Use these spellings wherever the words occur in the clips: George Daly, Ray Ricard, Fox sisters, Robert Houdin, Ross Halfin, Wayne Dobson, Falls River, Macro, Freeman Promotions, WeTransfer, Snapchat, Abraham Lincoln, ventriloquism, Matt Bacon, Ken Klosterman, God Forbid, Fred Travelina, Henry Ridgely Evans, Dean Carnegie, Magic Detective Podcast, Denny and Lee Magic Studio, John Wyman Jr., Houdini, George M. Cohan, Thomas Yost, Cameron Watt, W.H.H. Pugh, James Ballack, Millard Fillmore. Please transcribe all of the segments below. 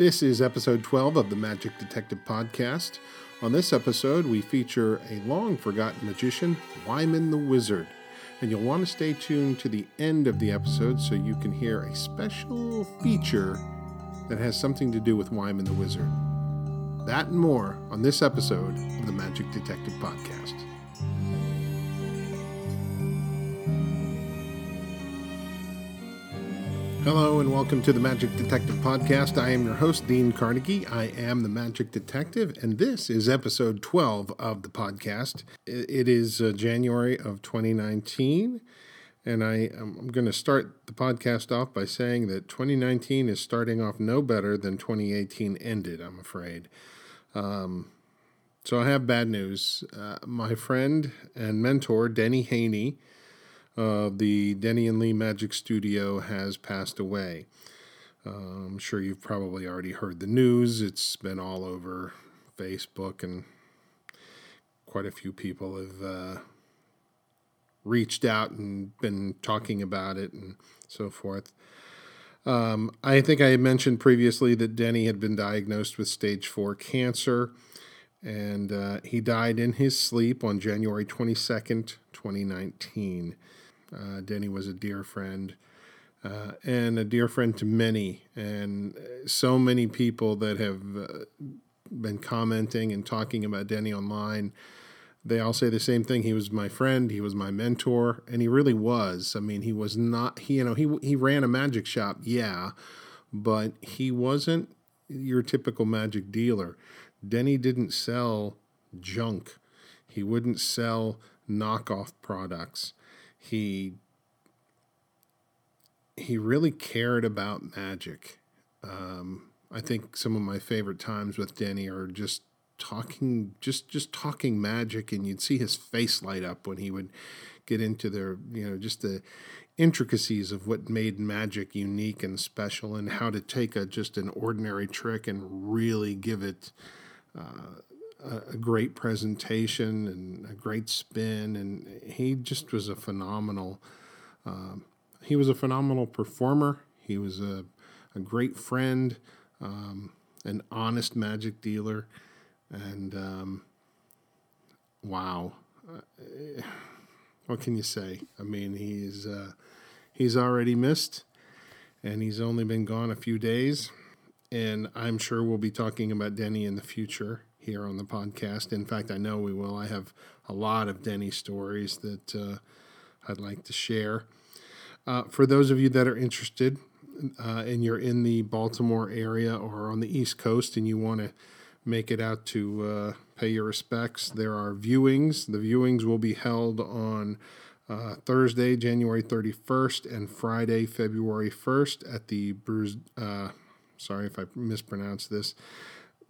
This is episode 12 of the Magic Detective Podcast. On this episode, we feature a long-forgotten magician, Wyman the Wizard. And you'll want to stay tuned to the end of the episode so you can hear a special feature that has something to do with Wyman the Wizard. That and more on this episode of the Magic Detective Podcast. Hello and welcome to the Magic Detective Podcast. I am your host, Dean Carnegie. I am the Magic Detective, and this is episode 12 of the podcast. It is January of 2019, and I'm going to start the podcast off by saying that 2019 is starting off no better than 2018 ended, I'm afraid. So I have bad news. My friend and mentor, Denny Haney, of the Denny and Lee Magic Studio has passed away. I'm sure you've probably already heard the news. It's been all over Facebook, and quite a few people have reached out and been talking about it and so forth. I think I had mentioned previously that Denny had been diagnosed with stage 4 cancer, and he died in his sleep on January 22nd, 2019. Denny was a dear friend, and a dear friend to many, and so many people that have been commenting and talking about Denny online. They all say the same thing. He was my friend. He was my mentor, and he really was. I mean, he was not. He ran a magic shop, yeah, but he wasn't your typical magic dealer. Denny didn't sell junk. He wouldn't sell knockoff products. He really cared about magic. I think some of my favorite times with Denny are just talking magic, and you'd see his face light up when he would get into the intricacies of what made magic unique and special, and how to take just an ordinary trick and really give it a great presentation and a great spin. And he just was a phenomenal performer. He was a great friend, an honest magic dealer. And, wow. What can you say? I mean, he's already missed, and he's only been gone a few days, and I'm sure we'll be talking about Denny in the future here on the podcast. In fact, I know we will. I have a lot of Denny stories that I'd like to share. For those of you that are interested and you're in the Baltimore area or on the East Coast and you want to make it out to pay your respects, there are viewings. The viewings will be held on Thursday, January 31st, and Friday, February 1st at the sorry if I mispronounce this,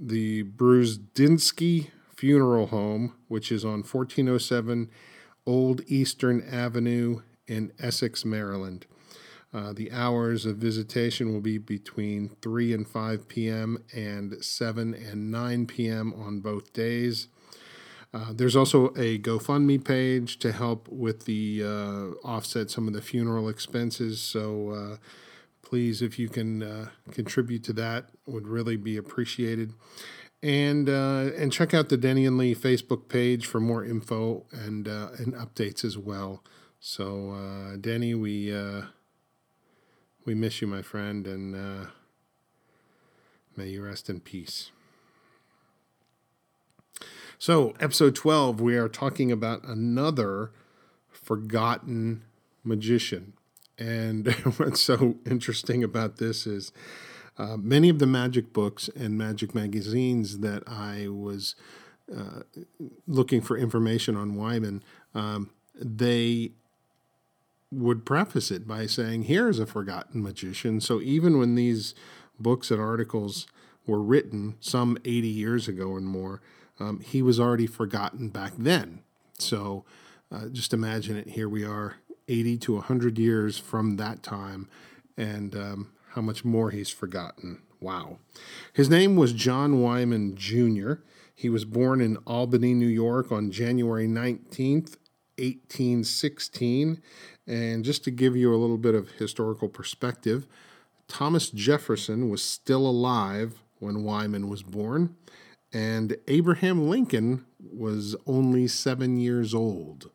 the Bruzdinsky Funeral Home, which is on 1407 Old Eastern Avenue in Essex, Maryland. The hours of visitation will be between 3 and 5 p.m. and 7 and 9 p.m. on both days. There's also a GoFundMe page to help with the offset some of the funeral expenses, so please, if you can contribute to that, would really be appreciated. And check out the Denny and Lee Facebook page for more info and updates as well. So, Denny, we miss you, my friend, and may you rest in peace. So, episode 12, we are talking about another forgotten magician. And what's so interesting about this is many of the magic books and magic magazines that I was looking for information on Wyman, they would preface it by saying, here's a forgotten magician. So even when these books and articles were written some 80 years ago and more, he was already forgotten back then. So just imagine it. Here we are, 80 to 100 years from that time, and how much more he's forgotten. Wow. His name was John Wyman Jr. He was born in Albany, New York on January 19th, 1816. And just to give you a little bit of historical perspective, Thomas Jefferson was still alive when Wyman was born, and Abraham Lincoln was only 7 years old.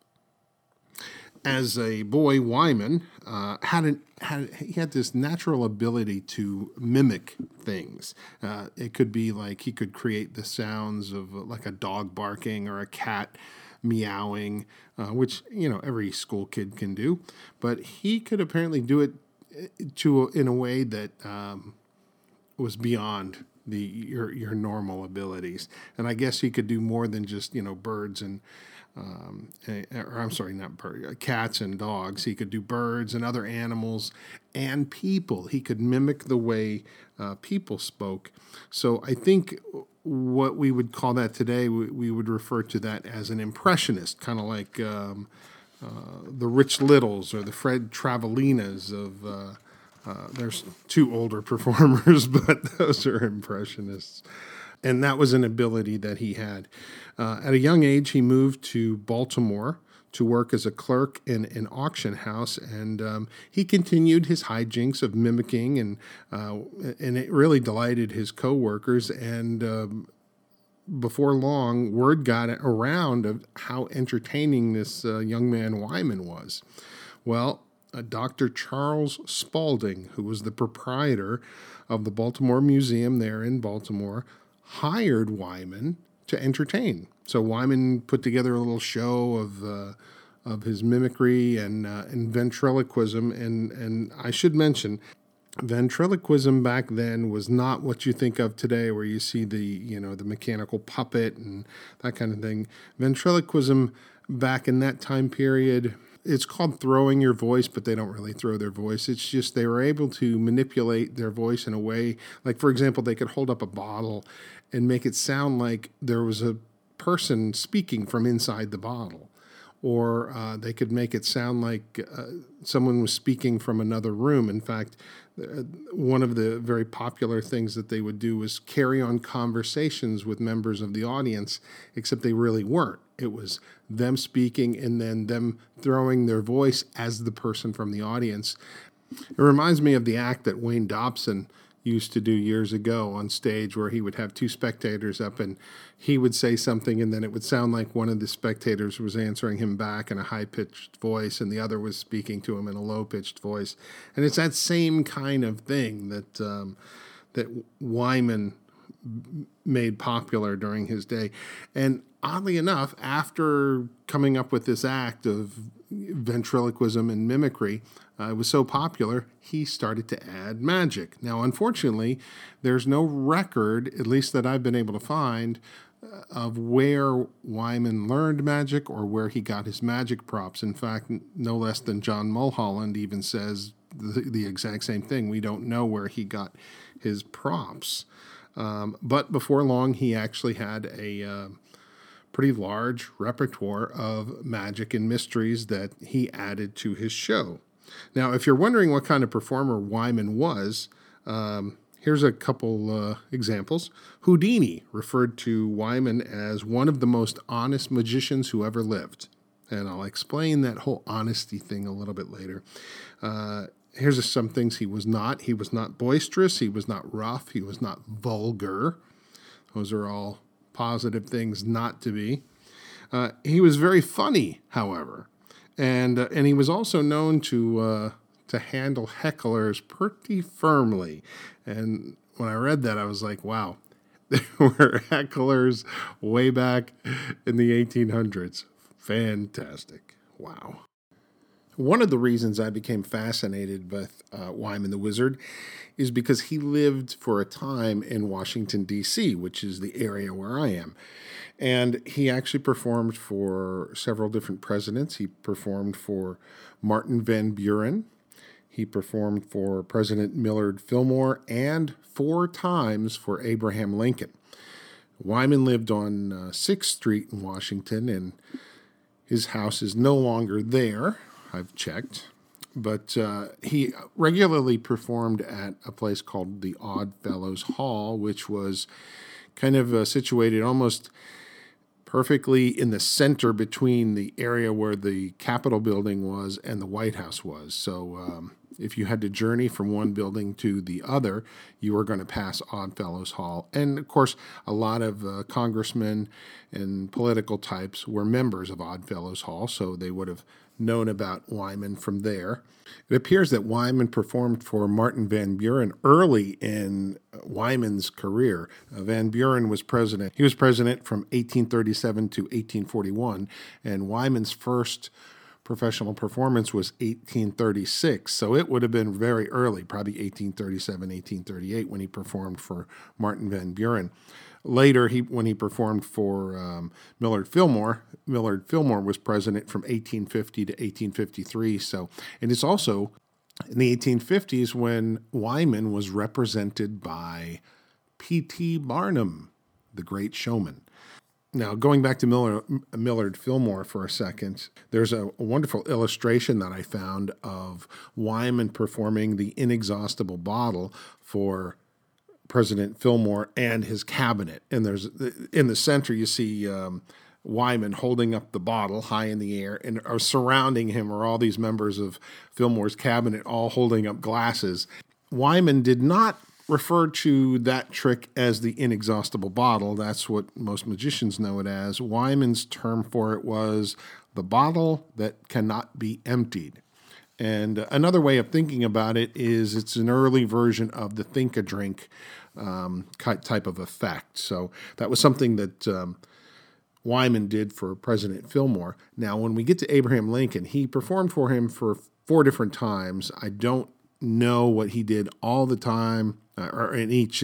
As a boy, Wyman had this natural ability to mimic things. It could be like he could create the sounds of like a dog barking or a cat meowing, which, you know, every school kid can do. But he could apparently do it in a way that was beyond your normal abilities. And I guess he could do more than just, you know, birds and... cats and dogs. He could do birds and other animals and people. He could mimic the way people spoke. So I think what we would call that today, we would refer to that as an impressionist, kind of like the Rich Littles or the Fred Travelinas of... there's two older performers, but those are impressionists. And that was an ability that he had. At a young age, he moved to Baltimore to work as a clerk in an auction house, and he continued his hijinks of mimicking, and it really delighted his co-workers. And before long, word got around of how entertaining this young man Wyman was. Well, Dr. Charles Spalding, who was the proprietor of the Baltimore Museum there in Baltimore, hired Wyman to entertain. So Wyman put together a little show of his mimicry and ventriloquism. And I should mention, ventriloquism back then was not what you think of today, where you see the mechanical puppet and that kind of thing. Ventriloquism back in that time period, it's called throwing your voice, but they don't really throw their voice. It's just they were able to manipulate their voice in a way, like, for example, they could hold up a bottle and make it sound like there was a person speaking from inside the bottle. Or they could make it sound like someone was speaking from another room. In fact, one of the very popular things that they would do was carry on conversations with members of the audience, except they really weren't. It was them speaking and then them throwing their voice as the person from the audience. It reminds me of the act that Wayne Dobson used to do years ago on stage, where he would have two spectators up and he would say something, and then it would sound like one of the spectators was answering him back in a high-pitched voice and the other was speaking to him in a low-pitched voice. And it's that same kind of thing that that Wyman made popular during his day. And oddly enough, after coming up with this act of ventriloquism and mimicry, it was so popular, he started to add magic. Now, unfortunately, there's no record, at least that I've been able to find, of where Wyman learned magic or where he got his magic props. In fact, no less than John Mulholland even says the exact same thing. We don't know where he got his props. But before long, he actually had a... pretty large repertoire of magic and mysteries that he added to his show. Now, if you're wondering what kind of performer Wyman was, here's a couple examples. Houdini referred to Wyman as one of the most honest magicians who ever lived. And I'll explain that whole honesty thing a little bit later. Here's some things he was not. He was not boisterous. He was not rough. He was not vulgar. Those are all positive things not to be. He was very funny, however, and he was also known to handle hecklers pretty firmly. And when I read that, I was like, wow, there were hecklers way back in the 1800s. Fantastic. Wow. One of the reasons I became fascinated with Wyman the Wizard is because he lived for a time in Washington, D.C., which is the area where I am. And he actually performed for several different presidents. He performed for Martin Van Buren. He performed for President Millard Fillmore and 4 times for Abraham Lincoln. Wyman lived on 6th Street in Washington, and his house is no longer there. I've checked, but he regularly performed at a place called the Odd Fellows Hall, which was kind of situated almost perfectly in the center between the area where the Capitol building was and the White House was. So If you had to journey from one building to the other, you were going to pass Oddfellows Hall. And, of course, a lot of congressmen and political types were members of Oddfellows Hall, so they would have known about Wyman from there. It appears that Wyman performed for Martin Van Buren early in Wyman's career. Van Buren was president. He was president from 1837 to 1841, and Wyman's first professional performance was 1836, so it would have been very early, probably 1837, 1838, when he performed for Martin Van Buren. Later, when he performed for Millard Fillmore was president from 1850 to 1853. So, and it's also in the 1850s when Wyman was represented by P.T. Barnum, the great showman. Now, going back to Millard Fillmore for a second, there's a wonderful illustration that I found of Wyman performing the Inexhaustible Bottle for President Fillmore and his cabinet. And there's in the center, you see Wyman holding up the bottle high in the air, and surrounding him are all these members of Fillmore's cabinet all holding up glasses. Wyman did not referred to that trick as the Inexhaustible Bottle. That's what most magicians know it as. Wyman's term for it was the bottle that cannot be emptied. And another way of thinking about it is it's an early version of the think-a-drink type of effect. So that was something that Wyman did for President Fillmore. Now, when we get to Abraham Lincoln, he performed for him for 4 different times. I don't know what he did all the time, or in each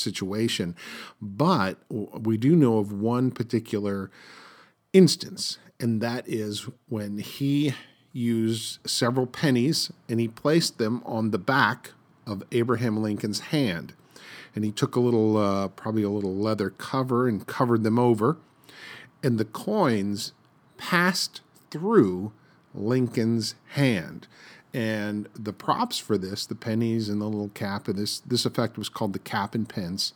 situation, but we do know of one particular instance, and that is when he used several pennies and he placed them on the back of Abraham Lincoln's hand, and he took a little, probably a little leather cover, and covered them over, and the coins passed through Lincoln's hand. And the props for this, the pennies and the little cap, and this effect was called the cap and pence.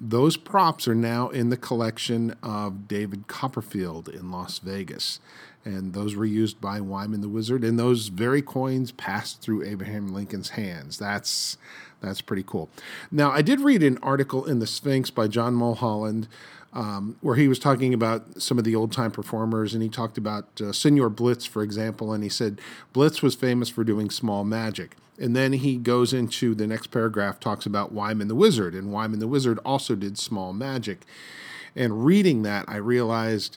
Those props are now in the collection of David Copperfield in Las Vegas. And those were used by Wyman the Wizard. And those very coins passed through Abraham Lincoln's hands. That's pretty cool. Now, I did read an article in The Sphinx by John Mulholland where he was talking about some of the old-time performers, and he talked about Senor Blitz, for example, and he said Blitz was famous for doing small magic. And then he goes into the next paragraph, talks about Wyman the Wizard, and Wyman the Wizard also did small magic. And reading that, I realized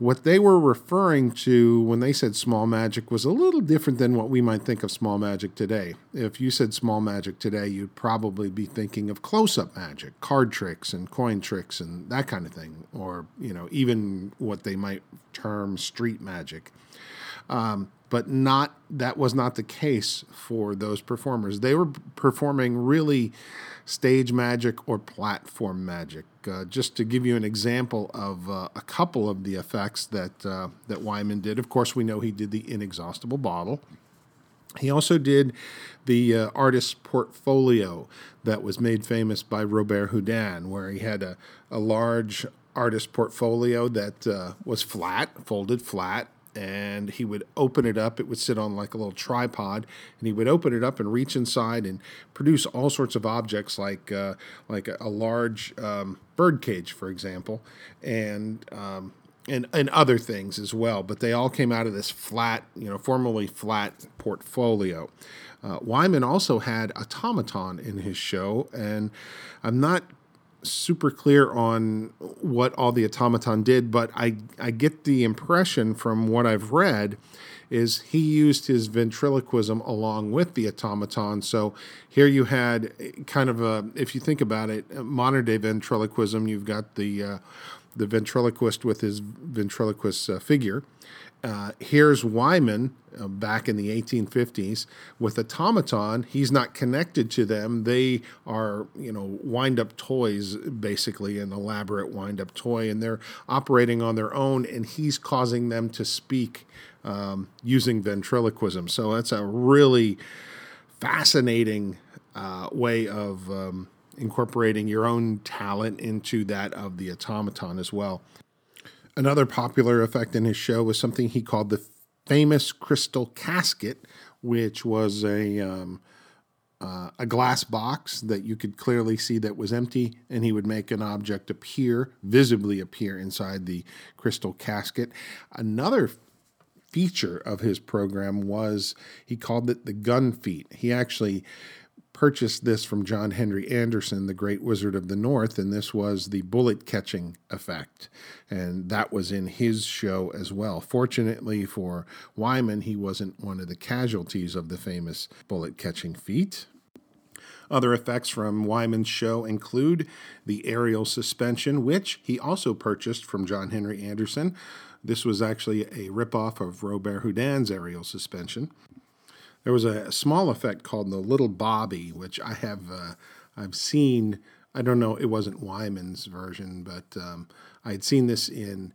what they were referring to when they said small magic was a little different than what we might think of small magic today. If you said small magic today, you'd probably be thinking of close-up magic, card tricks and coin tricks and that kind of thing, or even what they might term street magic. That was not the case for those performers. They were performing really stage magic or platform magic. Just to give you an example of a couple of the effects that Wyman did. Of course, we know he did the Inexhaustible Bottle. He also did the artist's portfolio that was made famous by Robert Houdin, where he had a large artist portfolio that was flat, folded flat, and he would open it up. It would sit on like a little tripod, and he would open it up and reach inside and produce all sorts of objects, like a large bird cage, for example, and other things as well. But they all came out of this flat, formerly flat portfolio. Wyman also had automaton in his show, and I'm not super clear on what all the automaton did, but I get the impression from what I've read is he used his ventriloquism along with the automaton. So here you had kind of a, if you think about it, modern day ventriloquism, you've got the ventriloquist with his ventriloquist figure. Here's Wyman back in the 1850s with automaton. He's not connected to them. They are, wind-up toys, basically, an elaborate wind-up toy, and they're operating on their own, and he's causing them to speak using ventriloquism. So that's a really fascinating way of incorporating your own talent into that of the automaton as well. Another popular effect in his show was something he called the famous crystal casket, which was a glass box that you could clearly see that was empty, and he would make an object appear, visibly appear inside the crystal casket. Another feature of his program was he called it the gun feat. He actually purchased this from John Henry Anderson, the great wizard of the North, and this was the bullet catching effect. And that was in his show as well. Fortunately for Wyman, he wasn't one of the casualties of the famous bullet catching feat. Other effects from Wyman's show include the aerial suspension, which he also purchased from John Henry Anderson. This was actually a ripoff of Robert Houdin's aerial suspension. There was a small effect called the Little Bobby, which I have I've seen. I don't know, it wasn't Wyman's version, but I had seen this in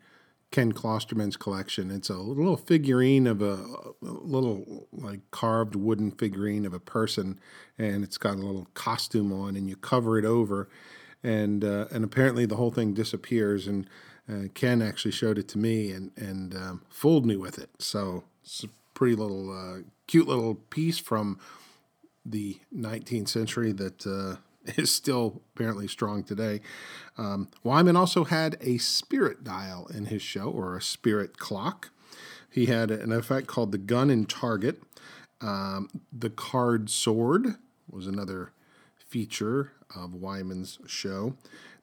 Ken Klosterman's collection. It's a little figurine of a little like carved wooden figurine of a person, and it's got a little costume on, and you cover it over, and apparently the whole thing disappears. And Ken actually showed it to me and fooled me with it. So it's a pretty little cute little piece from the 19th century that is still apparently strong today. Wyman also had a spirit dial in his show, or a spirit clock. He had an effect called the gun and target. The card sword was another feature of Wyman's show.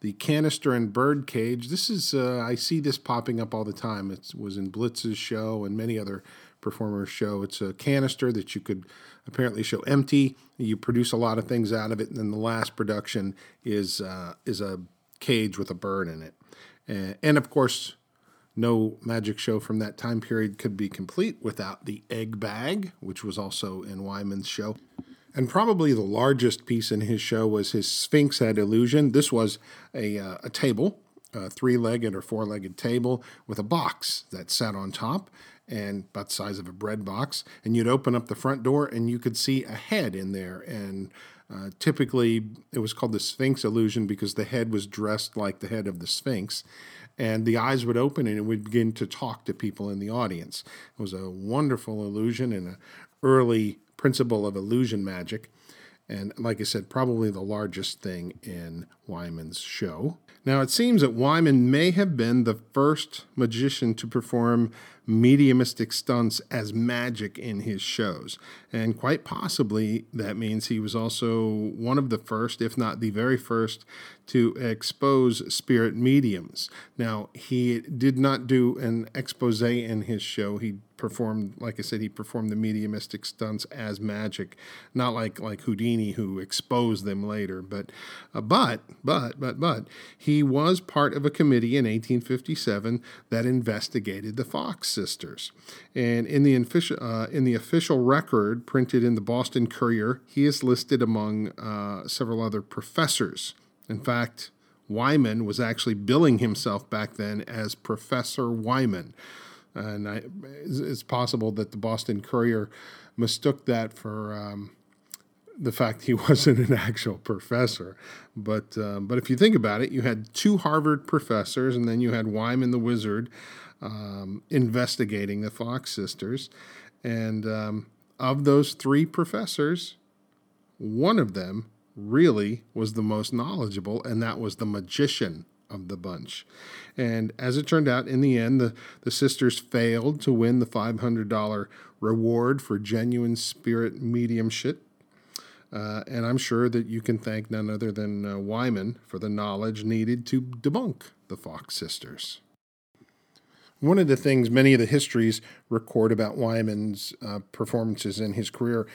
The canister and bird cage. This is, I see this popping up all the time. It was in Blitz's show and many other performer's show. It's a canister that you could apparently show empty. You produce a lot of things out of it, and then the last production is a cage with a bird in it. And of course, no magic show from that time period could be complete without the egg bag, which was also in Wyman's show. And probably the largest piece in his show was his Sphinx head illusion. This was a table, a three-legged or four-legged table with a box that sat on top, and about the size of a bread box, and you'd open up the front door and you could see a head in there. And typically it was called the Sphinx illusion because the head was dressed like the head of the Sphinx, and the eyes would open and it would begin to talk to people in the audience. It was a wonderful illusion and an early principle of illusion magic. And like I said, probably the largest thing in Wyman's show. Now, it seems that Wyman may have been the first magician to perform mediumistic stunts as magic in his shows. And quite possibly that means he was also one of the first, if not the very first, to expose spirit mediums. Now, he did not do an expose in his show. He performed, like I said, he performed the mediumistic stunts as magic, not like Houdini, who exposed them later. But he was part of a committee in 1857 that investigated the Fox sisters. And in the official record printed in the Boston Courier, he is listed among several other professors. In fact, Wyman was actually billing himself back then as Professor Wyman. And it's possible that the Boston Courier mistook that for the fact he wasn't an actual professor. But if you think about it, you had two Harvard professors, and then you had Wyman the Wizard investigating the Fox sisters. And of those three professors, one of them really was the most knowledgeable, and that was the magician of the bunch. And as it turned out, in the end, the sisters failed to win the $500 reward for genuine spirit mediumship. And I'm sure that you can thank none other than Wyman for the knowledge needed to debunk the Fox sisters. One of the things many of the histories record about Wyman's performances in his career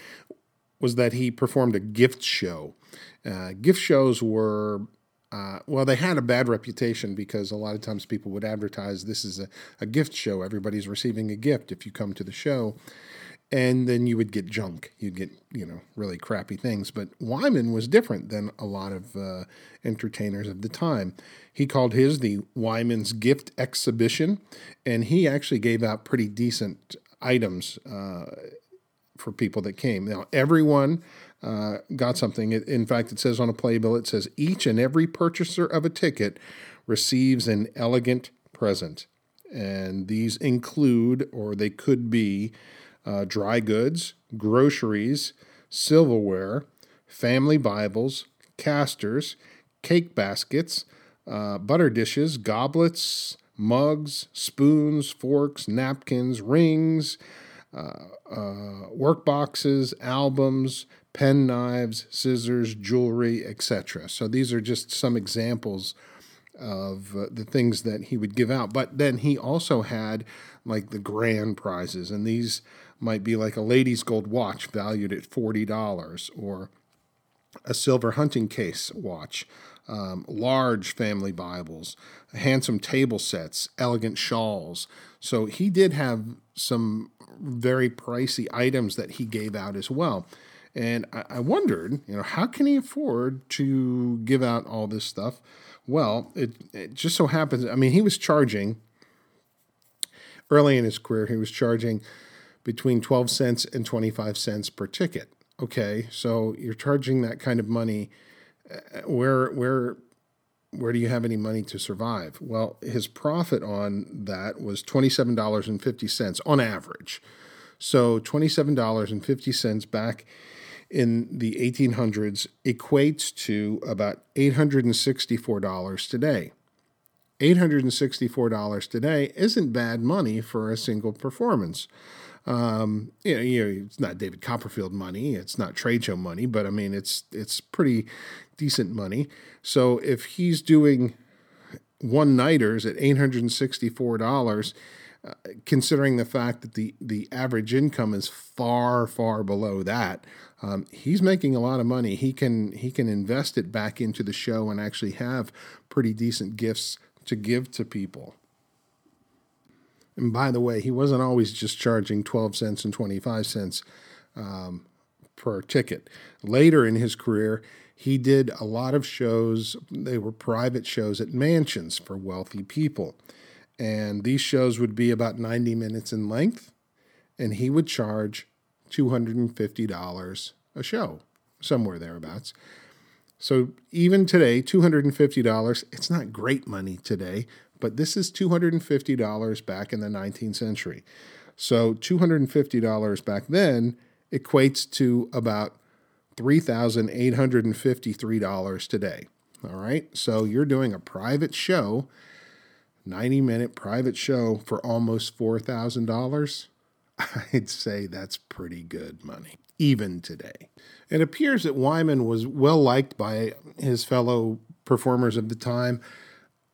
was that he performed a gift show. Gift shows were they had a bad reputation because a lot of times people would advertise, this is a gift show. Everybody's receiving a gift if you come to the show. And then you would get junk. You'd get, really crappy things. But Wyman was different than a lot of entertainers of the time. He called his the Wyman's Gift Exhibition. And he actually gave out pretty decent items for people that came. Now, everyone got something. In fact, it says on a playbill, it says, each and every purchaser of a ticket receives an elegant present. And these include, or they could be, dry goods, groceries, silverware, family Bibles, casters, cake baskets, butter dishes, goblets, mugs, spoons, forks, napkins, rings, work boxes, albums, pen knives, scissors, jewelry, etc. So these are just some examples of the things that he would give out. But then he also had like the grand prizes, and these might be like a lady's gold watch valued at $40 or a silver hunting case watch, large family Bibles, handsome table sets, elegant shawls. So he did have some very pricey items that he gave out as well. And I wondered, how can he afford to give out all this stuff? Well, it just so happens, he was charging, early in his career, he was charging between 12 cents and 25 cents per ticket. Okay, so you're charging that kind of money. Where do you have any money to survive? Well, his profit on that was $27.50 on average. So $27.50 back in the 1800s equates to about $864 today. $864 today isn't bad money for a single performance. It's not David Copperfield money, it's not trade show money, but it's pretty decent money. So if he's doing one-nighters at $864, considering the fact that the average income is far, far below that, he's making a lot of money. He can invest it back into the show and actually have pretty decent gifts to give to people. And by the way, he wasn't always just charging 12 cents and 25 cents per ticket. Later in his career, he did a lot of shows. They were private shows at mansions for wealthy people. And these shows would be about 90 minutes in length, and he would charge $250 a show, somewhere thereabouts. So even today, $250, it's not great money today, but this is $250 back in the 19th century. So $250 back then equates to about $3,853 today. All right, so you're doing a private show, 90-minute private show for almost $4,000. I'd say that's pretty good money, even today. It appears that Wyman was well-liked by his fellow performers of the time,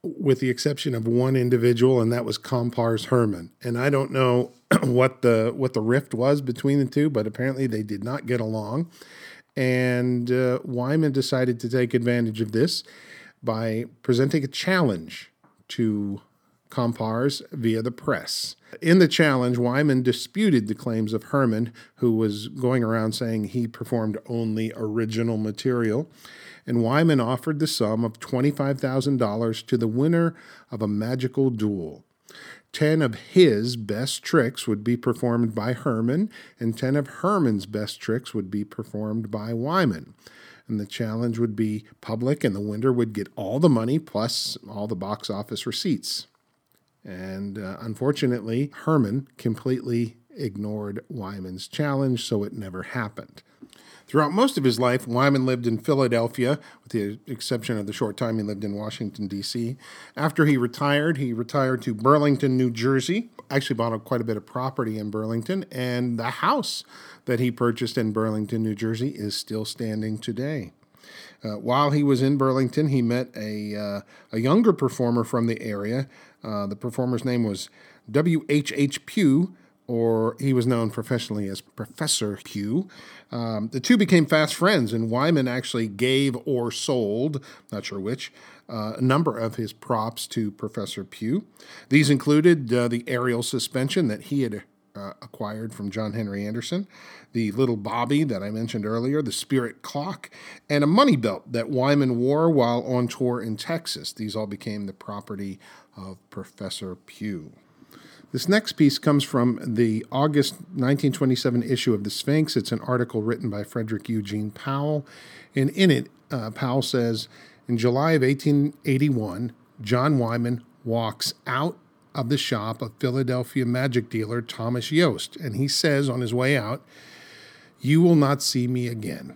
with the exception of one individual, and that was Compars Herrmann. And I don't know what the rift was between the two, but apparently they did not get along. And Wyman decided to take advantage of this by presenting a challenge to Compars via the press. In the challenge, Wyman disputed the claims of Herrmann, who was going around saying he performed only original material. And Wyman offered the sum of $25,000 to the winner of a magical duel. 10 of his best tricks would be performed by Herrmann, and 10 of Herrmann's best tricks would be performed by Wyman. And the challenge would be public, and the winner would get all the money plus all the box office receipts. And unfortunately, Herrmann completely ignored Wyman's challenge, so it never happened. Throughout most of his life, Wyman lived in Philadelphia, with the exception of the short time he lived in Washington, D.C. After he retired to Burlington, New Jersey. Actually bought up quite a bit of property in Burlington, and the house that he purchased in Burlington, New Jersey is still standing today. While he was in Burlington, he met a younger performer from the area. The performer's name was W.H.H. Pugh, or he was known professionally as Professor Pugh. The two became fast friends, and Wyman actually gave or sold, not sure which, a number of his props to Professor Pugh. These included the aerial suspension that he had acquired from John Henry Anderson, the little bobby that I mentioned earlier, the spirit clock, and a money belt that Wyman wore while on tour in Texas. These all became the property of Professor Pugh. This next piece comes from the August 1927 issue of The Sphinx. It's an article written by Frederick Eugene Powell. And in it, Powell says, in July of 1881, John Wyman walks out of the shop of Philadelphia magic dealer Thomas Yost, and he says on his way out, "You will not see me again.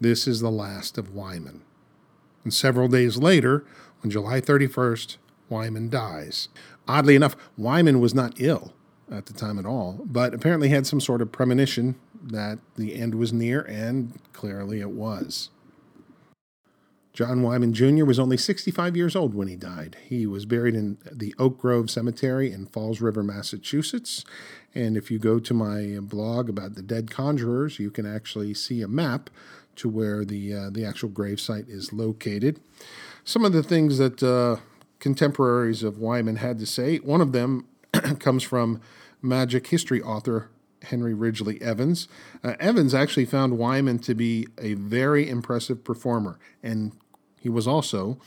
This is the last of Wyman." And several days later, on July 31st, Wyman dies. Oddly enough, Wyman was not ill at the time at all, but apparently had some sort of premonition that the end was near, and clearly it was. John Wyman Jr. was only 65 years old when he died. He was buried in the Oak Grove Cemetery in Falls River, Massachusetts. And if you go to my blog about the dead conjurers, you can actually see a map to where the actual gravesite is located. Some of the things that contemporaries of Wyman had to say, one of them comes from magic history author Henry Ridgely Evans. Evans actually found Wyman to be a very impressive performer, and he was also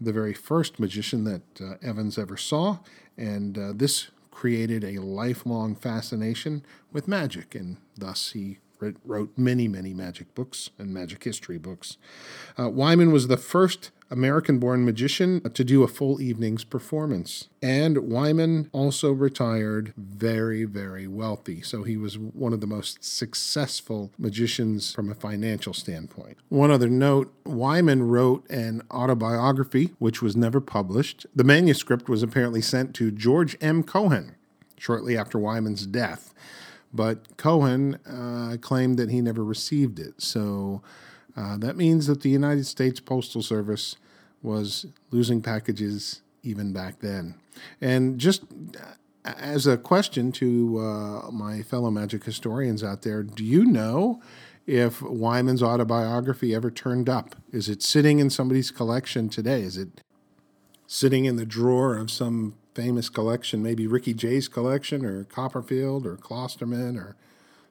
the very first magician that Evans ever saw, and this created a lifelong fascination with magic, and thus he wrote many, many magic books and magic history books. Wyman was the first American-born magician to do a full evening's performance. And Wyman also retired very, very wealthy. So he was one of the most successful magicians from a financial standpoint. One other note, Wyman wrote an autobiography, which was never published. The manuscript was apparently sent to George M. Cohan shortly after Wyman's death. But Cohan claimed that he never received it. So that means that the United States Postal Service was losing packages even back then. And just as a question to my fellow magic historians out there, do you know if Wyman's autobiography ever turned up? Is it sitting in somebody's collection today? Is it sitting in the drawer of some famous collection, maybe Ricky Jay's collection, or Copperfield, or Klosterman, or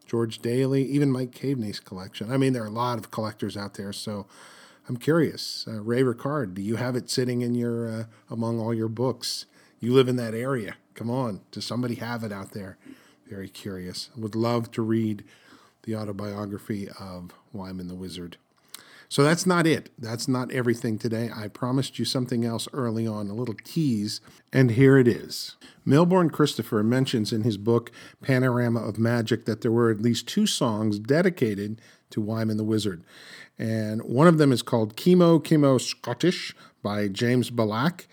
George Daly, even Mike Caveney's collection? I mean, there are a lot of collectors out there, so I'm curious. Ray Ricard, do you have it sitting in your among all your books? You live in that area. Come on. Does somebody have it out there? Very curious. Would love to read the autobiography of Wyman the Wizard. So that's not it. That's not everything today. I promised you something else early on, a little tease, and here it is. Milbourne Christopher mentions in his book, Panorama of Magic, that there were at least two songs dedicated to Wyman the Wizard. And one of them is called Chemo, Chemo Scottish by James Ballack,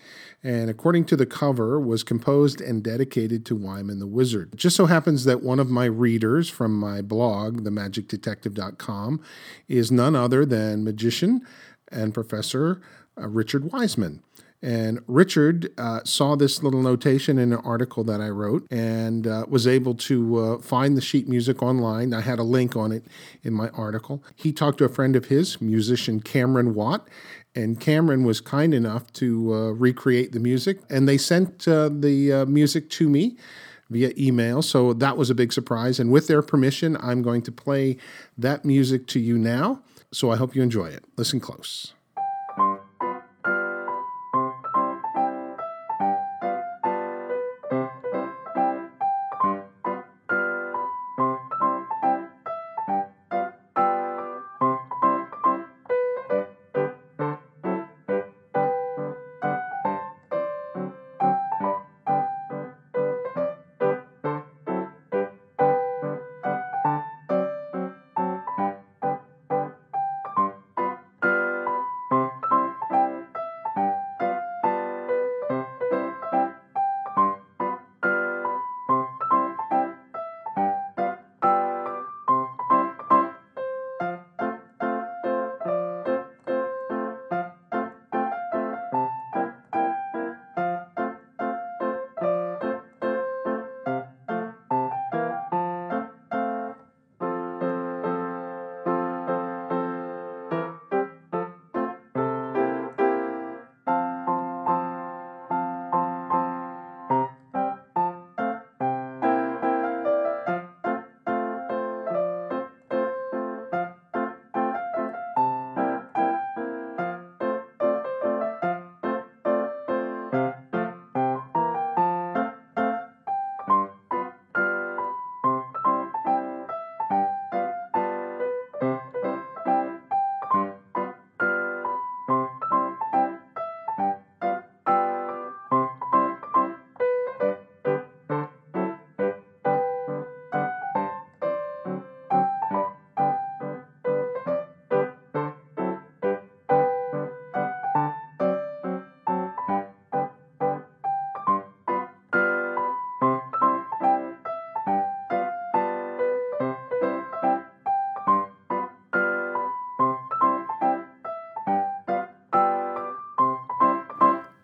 and according to the cover, was composed and dedicated to Wyman the Wizard. It just so happens that one of my readers from my blog, themagicdetective.com, is none other than magician and professor Richard Wiseman. And Richard saw this little notation in an article that I wrote, and was able to find the sheet music online. I had a link on it in my article. He talked to a friend of his, musician Cameron Watt, and Cameron was kind enough to recreate the music. And they sent the music to me via email, so that was a big surprise. And with their permission, I'm going to play that music to you now. So I hope you enjoy it. Listen close.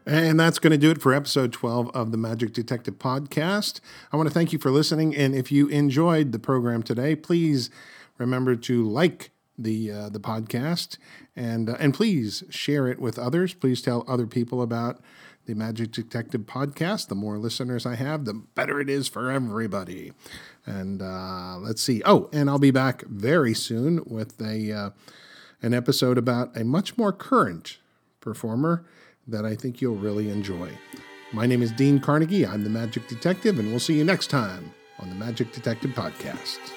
And that's going to do it for episode 12 of the Magic Detective Podcast. I want to thank you for listening. And if you enjoyed the program today, please remember to like the podcast and please share it with others. Please tell other people about the Magic Detective Podcast. The more listeners I have, the better it is for everybody. And let's see. Oh, and I'll be back very soon with an episode about a much more current performer that I think you'll really enjoy. My name is Dean Carnegie. I'm the Magic Detective, and we'll see you next time on the Magic Detective Podcast.